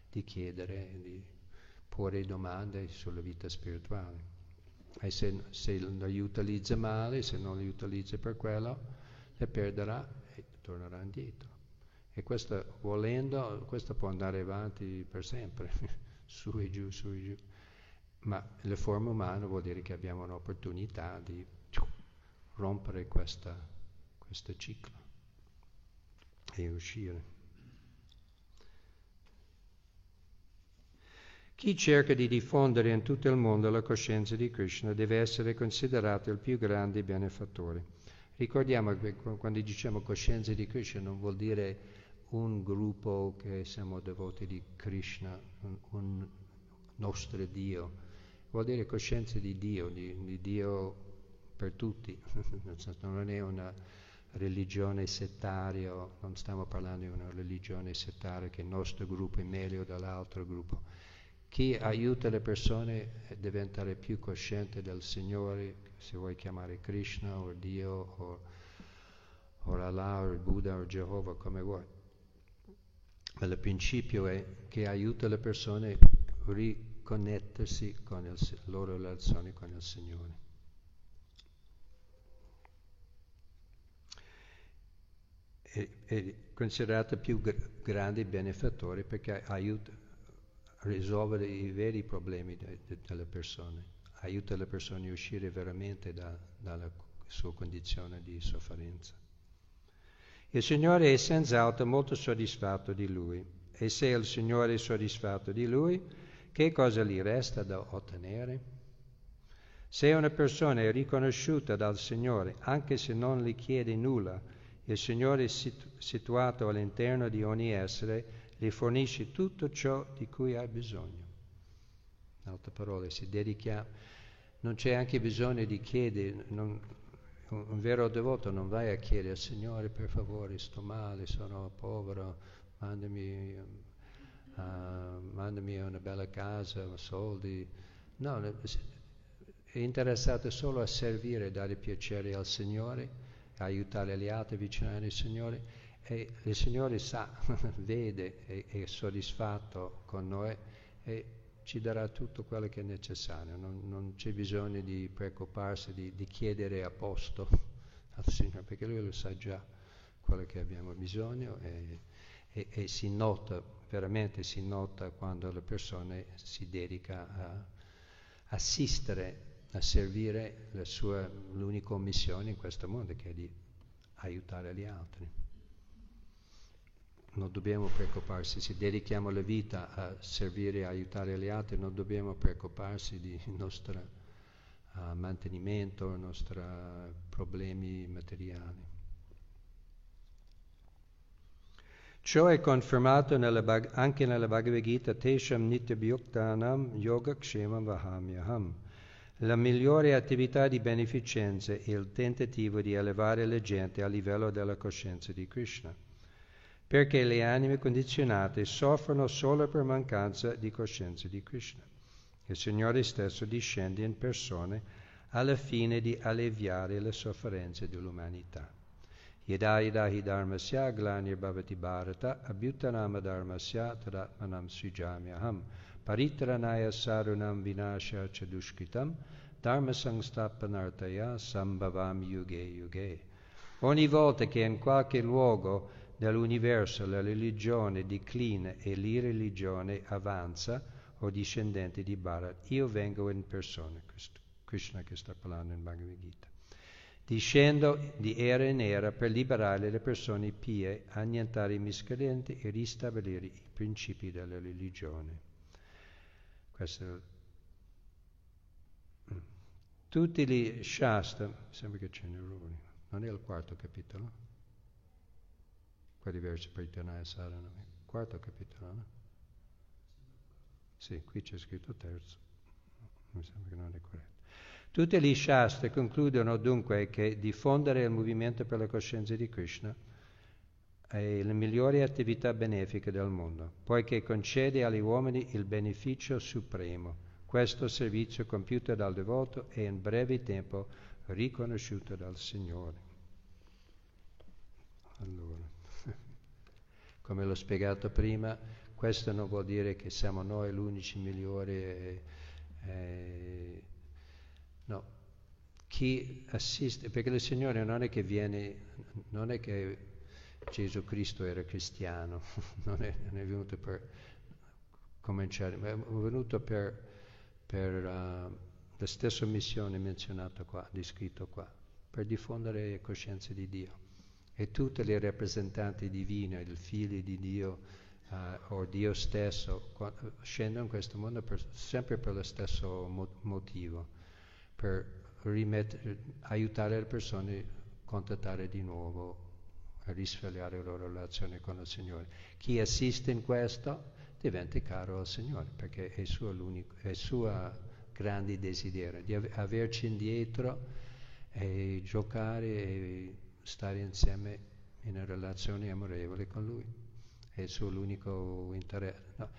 di chiedere, di porre domande sulla vita spirituale. E se li utilizza male, se non li utilizza per quello, le perderà e tornerà indietro. E questo, volendo, questo può andare avanti per sempre, su e giù, su e giù. Ma la forma umana vuol dire che abbiamo un'opportunità di rompere questo ciclo e uscire. Chi cerca di diffondere in tutto il mondo la coscienza di Krishna deve essere considerato il più grande benefattore. Ricordiamo che quando diciamo coscienza di Krishna non vuol dire un gruppo che siamo devoti di Krishna, un nostro Dio. Vuol dire coscienza di Dio, di Dio per tutti. Non è una religione settaria, non stiamo parlando di una religione settaria che il nostro gruppo è meglio dell'altro gruppo. Chi aiuta le persone a diventare più cosciente del Signore, se vuoi chiamare Krishna o Dio o Allah o Buddha o Jehovah, come vuoi. Ma il principio è che aiuta le persone a riconnettersi con la loro relazione con il Signore. È considerato più grande benefattore perché aiuta a risolvere i veri problemi delle persone, aiuta le persone a uscire veramente dalla sua condizione di sofferenza. Il Signore è senz'altro molto soddisfatto di Lui, e se il Signore è soddisfatto di Lui, che cosa gli resta da ottenere? Se una persona è riconosciuta dal Signore, anche se non gli chiede nulla, il Signore situato all'interno di ogni essere gli fornisce tutto ciò di cui ha bisogno. In altre parole, si dedica, non c'è anche bisogno di chiedere, un vero devoto non vai a chiedere al Signore per favore sto male, sono povero, mandami una bella casa, soldi. No, interessate solo a servire, dare piacere al Signore, aiutare gli altri, avvicinare il Signore, e il Signore sa, vede, è soddisfatto con noi e ci darà tutto quello che è necessario. Non c'è bisogno di preoccuparsi, di chiedere a posto al Signore, perché Lui lo sa già quello che abbiamo bisogno, e si nota, veramente si nota quando le persone si dedica a assistere, a servire l'unica missione in questo mondo, che è di aiutare gli altri. Non dobbiamo preoccuparsi, se dedichiamo la vita a servire e aiutare gli altri, non dobbiamo preoccuparsi di nostro mantenimento, nostri problemi materiali. Ciò è confermato anche nella Bhagavad Gita, Tesham Nityabhyuktanam Yoga Kshemam Vahamyaham. La migliore attività di beneficenza è il tentativo di elevare la gente a livello della coscienza di Krishna, perché le anime condizionate soffrono solo per mancanza di coscienza di Krishna. Il Signore stesso discende in persone alla fine di alleviare le sofferenze dell'umanità. Yada yada hi dharmasya glanir bhavati bharata abhyutanam dharmasya tadatmanam srijamyaham paritranaya sarunam vinasya chadushkitam dharma sangstapanartaya sambhavam yuge yuge. Ogni volta che in qualche luogo dall'universo la religione declina e l'irreligione avanza, o discendente di Bharat, io vengo in persona, Krishna che sta parlando in Bhagavad Gita, discendo di era in era per liberare le persone pie, annientare i miscredenti e ristabilire i principi della religione. Questo. Tutti gli Shastra, sembra che c'è un errore, non è il quarto capitolo? Qua diversi Paritanaya Sarana, quarto capitolo, no? Sì, qui c'è scritto terzo, mi sembra che non è corretto. Tutti gli Shastra concludono dunque che diffondere il movimento per la coscienza di Krishna è la migliore attività benefica del mondo, poiché concede agli uomini il beneficio supremo. Questo servizio compiuto dal devoto è in breve tempo riconosciuto dal Signore. Allora, come l'ho spiegato prima, questo non vuol dire che siamo noi l'unici migliori. No, chi assiste, perché il Signore non è che viene, non è che Gesù Cristo era cristiano, non è venuto per cominciare, ma è venuto per la stessa missione menzionata qua, descritta qua, per diffondere la coscienza di Dio. E tutte le rappresentanti divine, il figlio di Dio o Dio stesso, scendono in questo mondo sempre per lo stesso motivo, per aiutare le persone a contattare di nuovo, a risvegliare la loro relazione con il Signore. Chi assiste in questo diventa caro al Signore, perché è il suo grande desiderio di averci indietro e giocare e stare insieme in una relazione amorevole con Lui. È il suo l'unico interesse. No.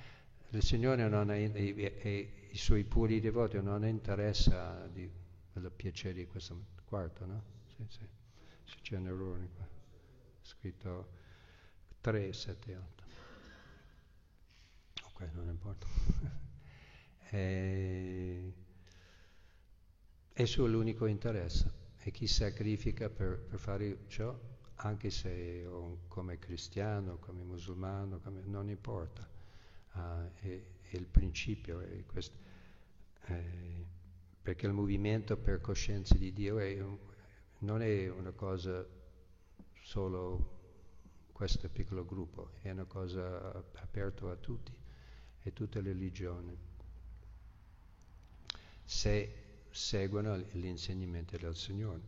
Il Signore non ha, e i suoi puri devoti non interessa del piacere di questo quarto, no? Sì, sì. Se c'è un errore qua. Scritto 3, 7, 8. Ok, non importa. È il suo l'unico interesse. E chi sacrifica per fare ciò, anche se come cristiano, come musulmano, non importa, è il principio, è questo, perché il movimento per coscienza di Dio non è una cosa solo questo piccolo gruppo, è una cosa aperta a tutti e tutte le religioni, se seguono l'insegnamento del Signore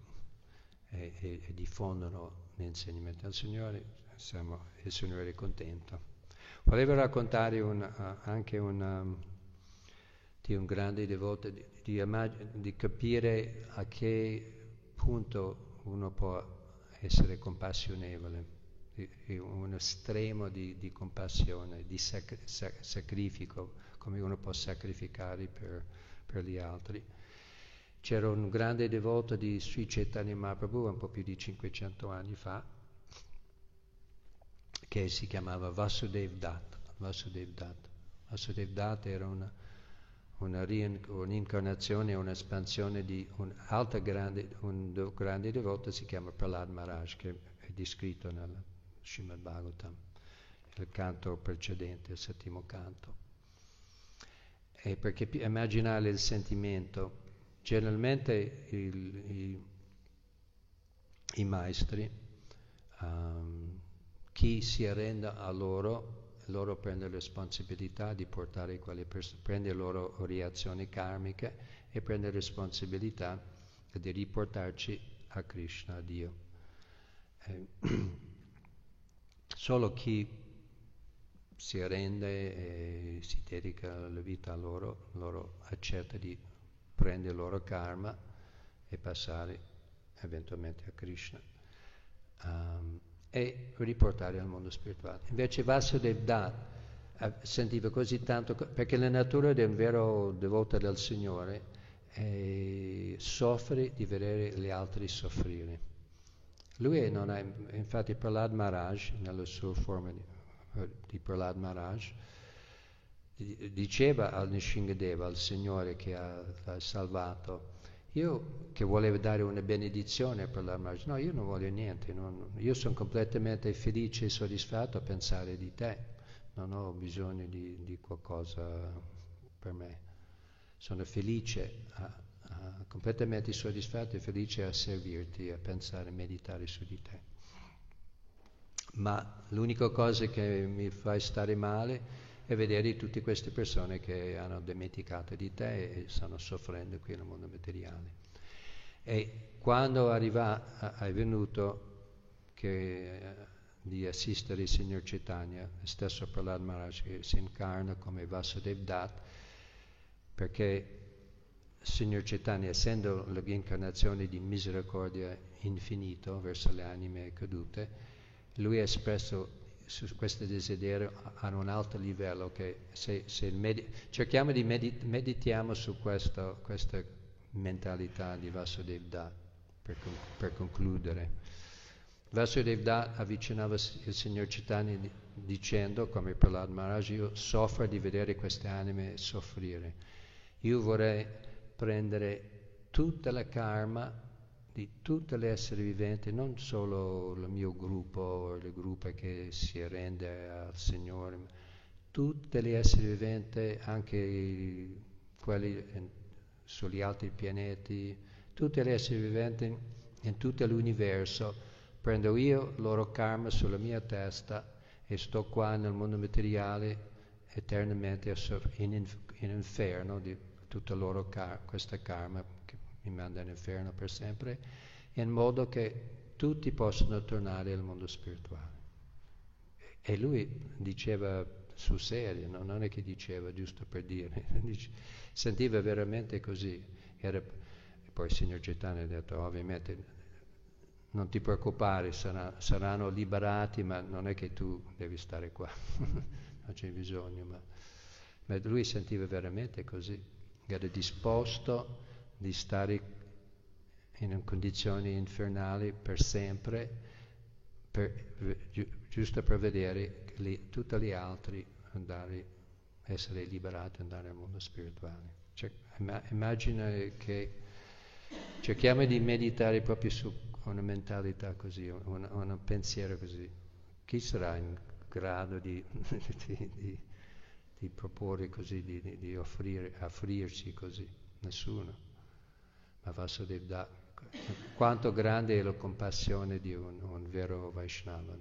e diffondono l'insegnamento del Signore, il Signore è contento. Volevo raccontare di un grande devoto, di capire a che punto uno può essere compassionevole, un estremo di compassione, di sacrificio, come uno può sacrificare per gli altri. C'era un grande devoto di Sri Caitanya Mahaprabhu un po' più di 500 anni fa, che si chiamava Vasudeva Datta. Vasudeva Datta era una un'incarnazione, un'espansione di un grande devoto, si chiama Prahlada Maharaja, che è descritto nel Shrimad Bhagavatam, il canto precedente, il settimo canto. E perché immaginare il sentimento, generalmente i maestri, chi si arrenda a loro prendono la responsabilità di portare quelle persone, prende le loro reazioni karmiche e prende la responsabilità di riportarci a Krishna, a Dio. Solo chi si arrende e si dedica la vita a loro accetta di prendere il loro karma e passare eventualmente a Krishna. E riportare al mondo spirituale. Invece Vasudeva Datta sentiva così tanto, perché la natura di un vero devoto del Signore soffre di vedere gli altri soffrire. Lui non ha, infatti Prahlada Maharaja, nella sua forma di Prahlada Maharaja, diceva al Nrisingadeva, al Signore che l'ha salvato, io che volevo dare una benedizione per la Maharaja, no, io non voglio niente, io sono completamente felice e soddisfatto a pensare di te, non ho bisogno di qualcosa per me, sono felice, completamente soddisfatto e felice a servirti, a pensare, a meditare su di te. Ma l'unica cosa che mi fa stare male e vedere tutte queste persone che hanno dimenticato di te e stanno soffrendo qui nel mondo materiale. E quando è venuto di assistere il Signor Chaitanya, stesso Prahlada Maharaja che si incarna come Vasudeva Datta, perché il Signor Chaitanya, essendo l'incarnazione di misericordia infinito verso le anime cadute, lui ha espresso su questo desiderio hanno un alto livello che cerchiamo di meditiamo su questa mentalità di Vasudeva Datta per concludere. Vasudeva Datta avvicinava il Signor Chaitanya dicendo come Prahlada Maharaja, io soffro di vedere queste anime soffrire, io vorrei prendere tutta la karma di tutte le esseri viventi, non solo il mio gruppo o il gruppo che si arrende al Signore, tutte le esseri viventi, anche quelli sugli altri pianeti, tutte le esseri viventi in tutto l'universo, prendo io il loro karma sulla mia testa e sto qua nel mondo materiale eternamente in inferno di tutto loro questa karma che mi manda all'inferno per sempre, in modo che tutti possano tornare al mondo spirituale. E lui diceva sul serio, no? Non è che diceva giusto per dire, sentiva veramente così. E poi il Signor Chaitanya ha detto, ovviamente non ti preoccupare, saranno liberati, ma non è che tu devi stare qua, non c'è bisogno. Ma lui sentiva veramente così, era disposto di stare in condizioni infernali per sempre, giusto per vedere tutti gli altri essere liberati e andare al mondo spirituale. Immagina che cerchiamo di meditare proprio su una mentalità così, un pensiero così. Chi sarà in grado di proporre così, di offrirci così? Nessuno. Ma Vasudeva Datta, quanto grande è la compassione di un vero Vaishnava, un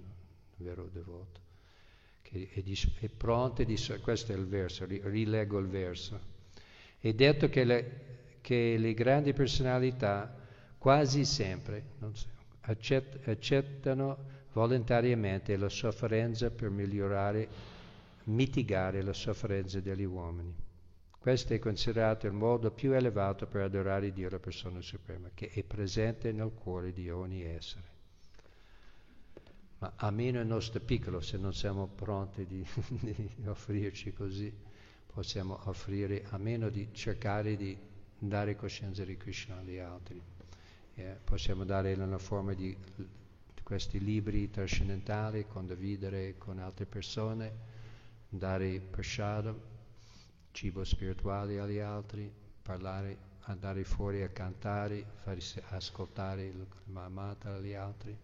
vero devoto, che è pronto di questo è il verso, rileggo il verso. È detto che le grandi personalità quasi sempre accettano volontariamente la sofferenza per mitigare la sofferenza degli uomini. Questo è considerato il modo più elevato per adorare Dio, la persona suprema, che è presente nel cuore di ogni essere. Ma almeno il nostro piccolo, se non siamo pronti di offrirci così, possiamo offrire, almeno di cercare di dare coscienza di Krishna agli altri. Possiamo dare nella forma di questi libri trascendentali, condividere con altre persone, dare prashadam, cibo spirituale agli altri, parlare, andare fuori a cantare, farsi ascoltare il mantra agli altri,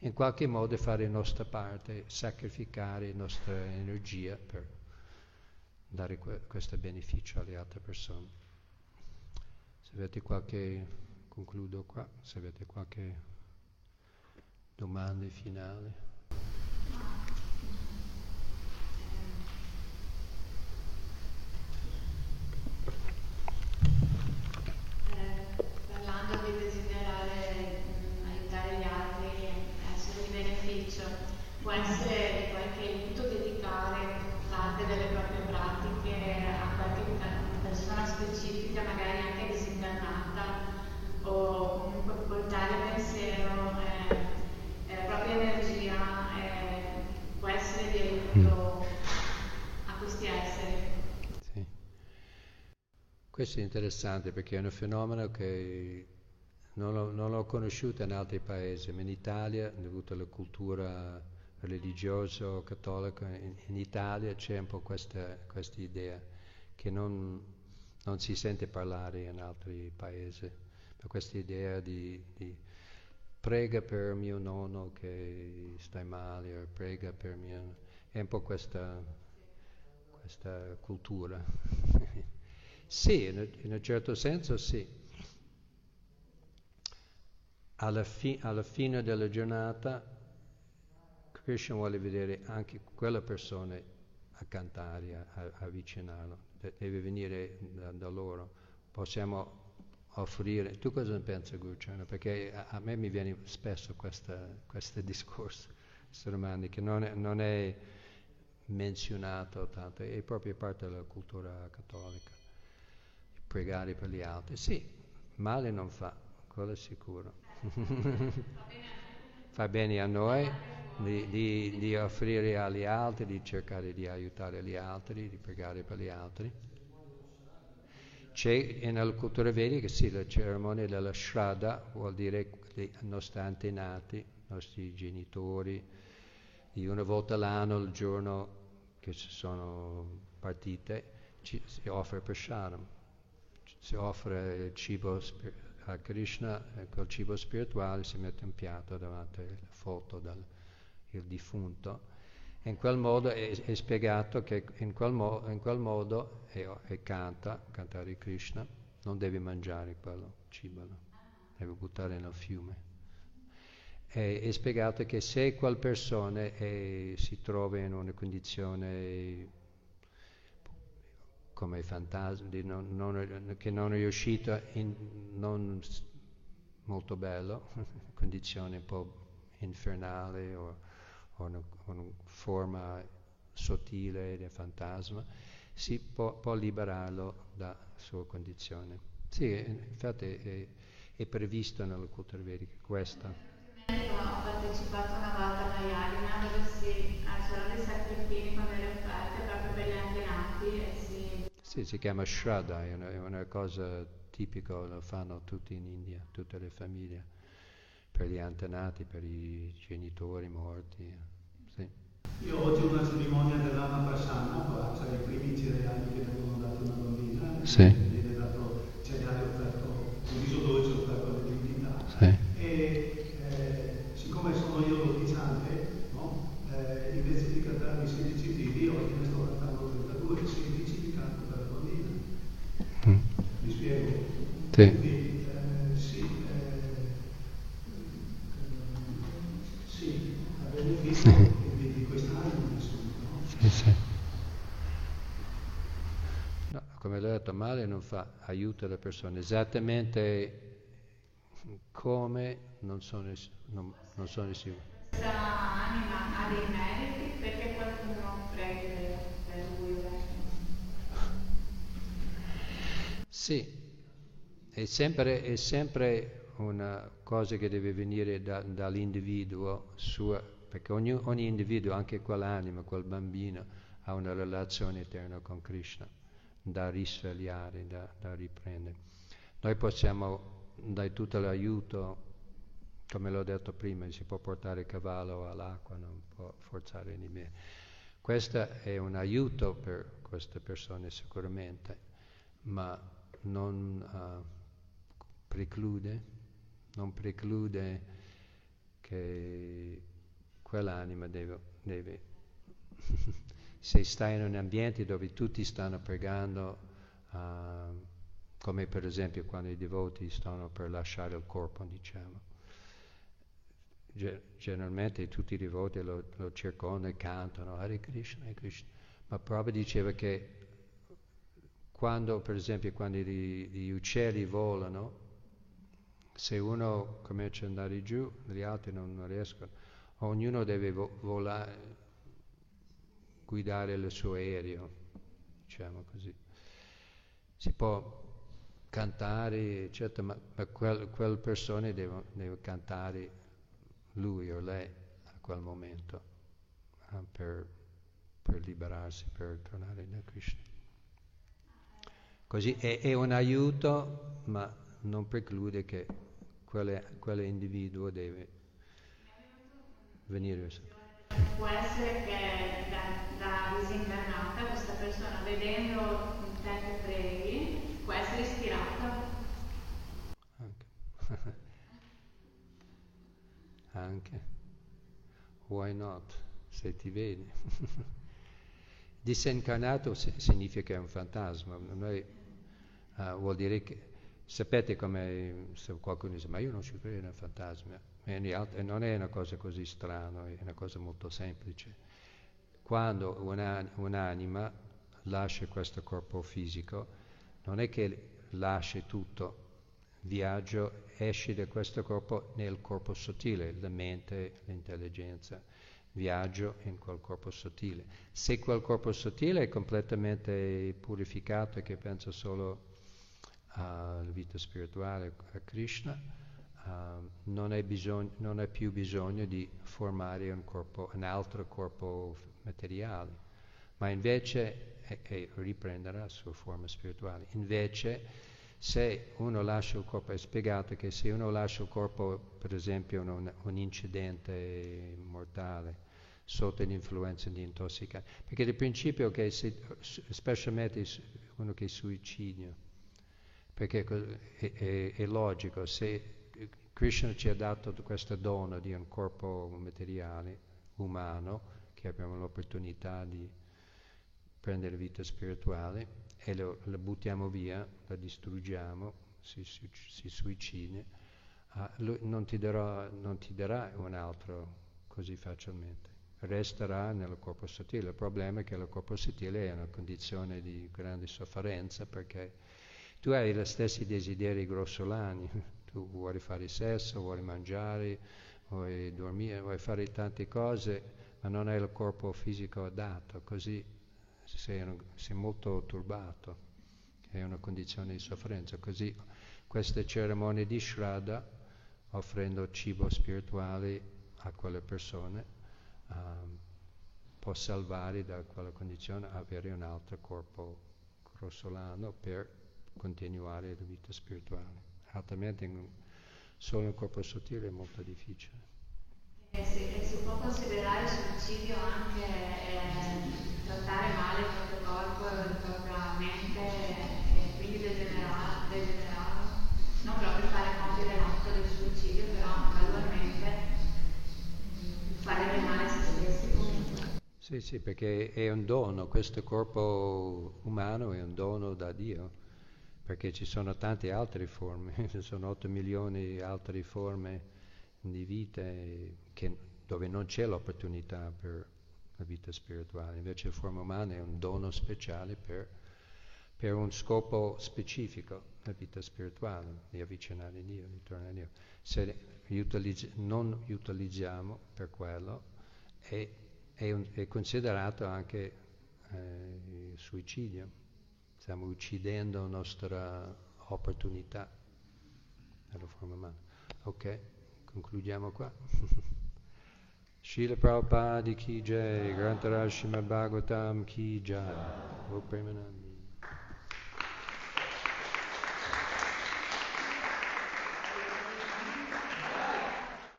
in qualche modo fare la nostra parte, sacrificare la nostra energia per dare questo beneficio alle altre persone. Se avete qualche, concludo qua, se avete qualche domande finali. Parlando di desiderare aiutare gli altri, essere di beneficio, può essere qualche aiuto dedicare parte delle proprie pratiche a qualche persona specifica, magari anche disingannata, o comunque portare pensiero, propria energia, può essere di aiuto a questi esseri. Sì. Questo è interessante perché è un fenomeno che non l'ho conosciuto in altri paesi, ma in Italia, dovuto alla cultura religiosa cattolica, in Italia c'è un po' questa idea che non si sente parlare in altri paesi. Questa idea di prega per mio nonno che stai male, o prega per mio... è un po' questa cultura. Sì, in un certo senso sì. Alla fine della giornata Krishna vuole vedere anche quella persona a cantare, a avvicinarlo, deve venire da loro. Possiamo offrire. Tu cosa ne pensi, Guruciano? Perché a me mi viene spesso questo discorso, queste domande, che non è menzionato tanto, è proprio parte della cultura cattolica. Pregare per gli altri, sì, male non fa, quello è sicuro. Fa bene a noi di offrire agli altri, di cercare di aiutare gli altri, di pregare per gli altri. C'è nella cultura vedica, sì, la cerimonia della Shraddha vuol dire i nostri antenati, i nostri genitori, di una volta l'anno, il giorno che si sono partite, si offre prashadam, si offre il cibo a Krishna, col cibo spirituale si mette un piatto davanti alla foto del defunto. In quel modo è spiegato che in quel modo è cantare Krishna, non devi mangiare quello cibo, devi buttare nel fiume. È spiegato che se quella persona si trova in una condizione come fantasma, che non è riuscita, non molto bello, condizione un po' infernale o una forma sottile del fantasma, si può liberarlo dalla sua condizione. Sì, infatti è previsto nella cultura vedica questa. Ho partecipato una volta a Maialina dove si facevano dei sacrifici con delle offerte proprio per gli antenati e si... Sì, si chiama Shraddha, è una cosa tipica, lo fanno tutti in India, tutte le famiglie. Per gli antenati, per i genitori morti, sì. Io oggi ho una cerimonia dell'anno passano, cioè i primi cereali che vengono dati a una bambina, sì. Viene dato cereale offerto, un riso dolce offerto alla divinità, sì. E siccome sono io l'ordinante, no? Invece di cantare i 16 figli, oggi ne sto cantando 32, 16 li canto per la bambina. Mi spiego? Sì. Quindi, di quest'anno, sì, sì. No, come ho detto, male non fa, aiuta le persone esattamente come non sono sicuro. Questa anima ha dei meriti perché qualcuno prende per lui? Sì, è sempre una cosa che deve venire dall'individuo suo. Perché ogni individuo, anche quell'anima, quel bambino, ha una relazione eterna con Krishna, da risvegliare, da riprendere. Noi possiamo dare tutto l'aiuto, come l'ho detto prima, si può portare il cavallo all'acqua, non può forzare niente. Questo è un aiuto per queste persone sicuramente, ma non preclude che quell'anima deve se stai in un ambiente dove tutti stanno pregando, come per esempio quando i devoti stanno per lasciare il corpo, diciamo. Generalmente tutti i devoti lo circondano e cantano Hare Krishna, Hare Krishna, ma Prabhupada diceva che quando, per esempio, quando gli uccelli volano, se uno comincia ad andare giù, gli altri non riescono, ognuno deve volare, guidare il suo aereo, diciamo così. Si può cantare, eccetera, ma quelle persone devono cantare lui o lei a quel momento per liberarsi, per tornare da Krishna. Così è un aiuto, ma non preclude che quell'individuo deve venire. Può essere che da disincarnata questa persona, vedendo te che preghi, può essere ispirata. Anche. Anche, why not, se ti vedi. Disincarnato significa un fantasma. Noi vuol dire che, sapete come, se qualcuno dice ma io non ci credo in un fantasma, e non è una cosa così strana, è una cosa molto semplice. Quando un'anima lascia questo corpo fisico, non è che lascia tutto, viaggio, esci da questo corpo nel corpo sottile, la mente, l'intelligenza, viaggio in quel corpo sottile. Se quel corpo sottile è completamente purificato, che pensa solo alla vita spirituale, a Krishna, non hai più bisogno di formare un altro corpo materiale, ma invece riprenderà la sua forma spirituale. Invece, se uno lascia il corpo, è spiegato che se uno lascia il corpo, per esempio un incidente mortale, sotto l'influenza di intossicanti, perché il principio è che se, specialmente uno che suicida, perché è logico, se Krishna ci ha dato questo dono di un corpo materiale, umano, che abbiamo l'opportunità di prendere vita spirituale, e lo buttiamo via, lo distruggiamo, si suicida, non ti darà un altro così facilmente. Resterà nel corpo sottile. Il problema è che il corpo sottile è una condizione di grande sofferenza, perché tu hai gli stessi desideri grossolani, tu vuoi fare sesso, vuoi mangiare, vuoi dormire, vuoi fare tante cose, ma non hai il corpo fisico adatto, così sei molto turbato, è una condizione di sofferenza. Così queste cerimonie di Shraddha, offrendo cibo spirituale a quelle persone, può salvare da quella condizione, avere un altro corpo grossolano per continuare la vita spirituale. Altrimenti solo un corpo sottile è molto difficile. Si può considerare suicidio anche trattare male il proprio corpo, la propria mente, e quindi degenerare, non proprio fare compiere l'atto del suicidio, però gradualmente fare del male a se stessi. Sì, perché è un dono, questo corpo umano è un dono da Dio, perché ci sono tante altre forme, ci sono 8 milioni di altre forme di vita dove non c'è l'opportunità per la vita spirituale. Invece la forma umana è un dono speciale per un scopo specifico, la vita spirituale, di avvicinare Dio, di tornare a Dio. Se non utilizziamo per quello, è considerato anche suicidio. Stiamo uccidendo la nostra opportunità nella forma umana. Ok, concludiamo qua. Srila Prabhupada ki jai, Grantaraj Shrimad Bhagavatam ki jai, O Premanand.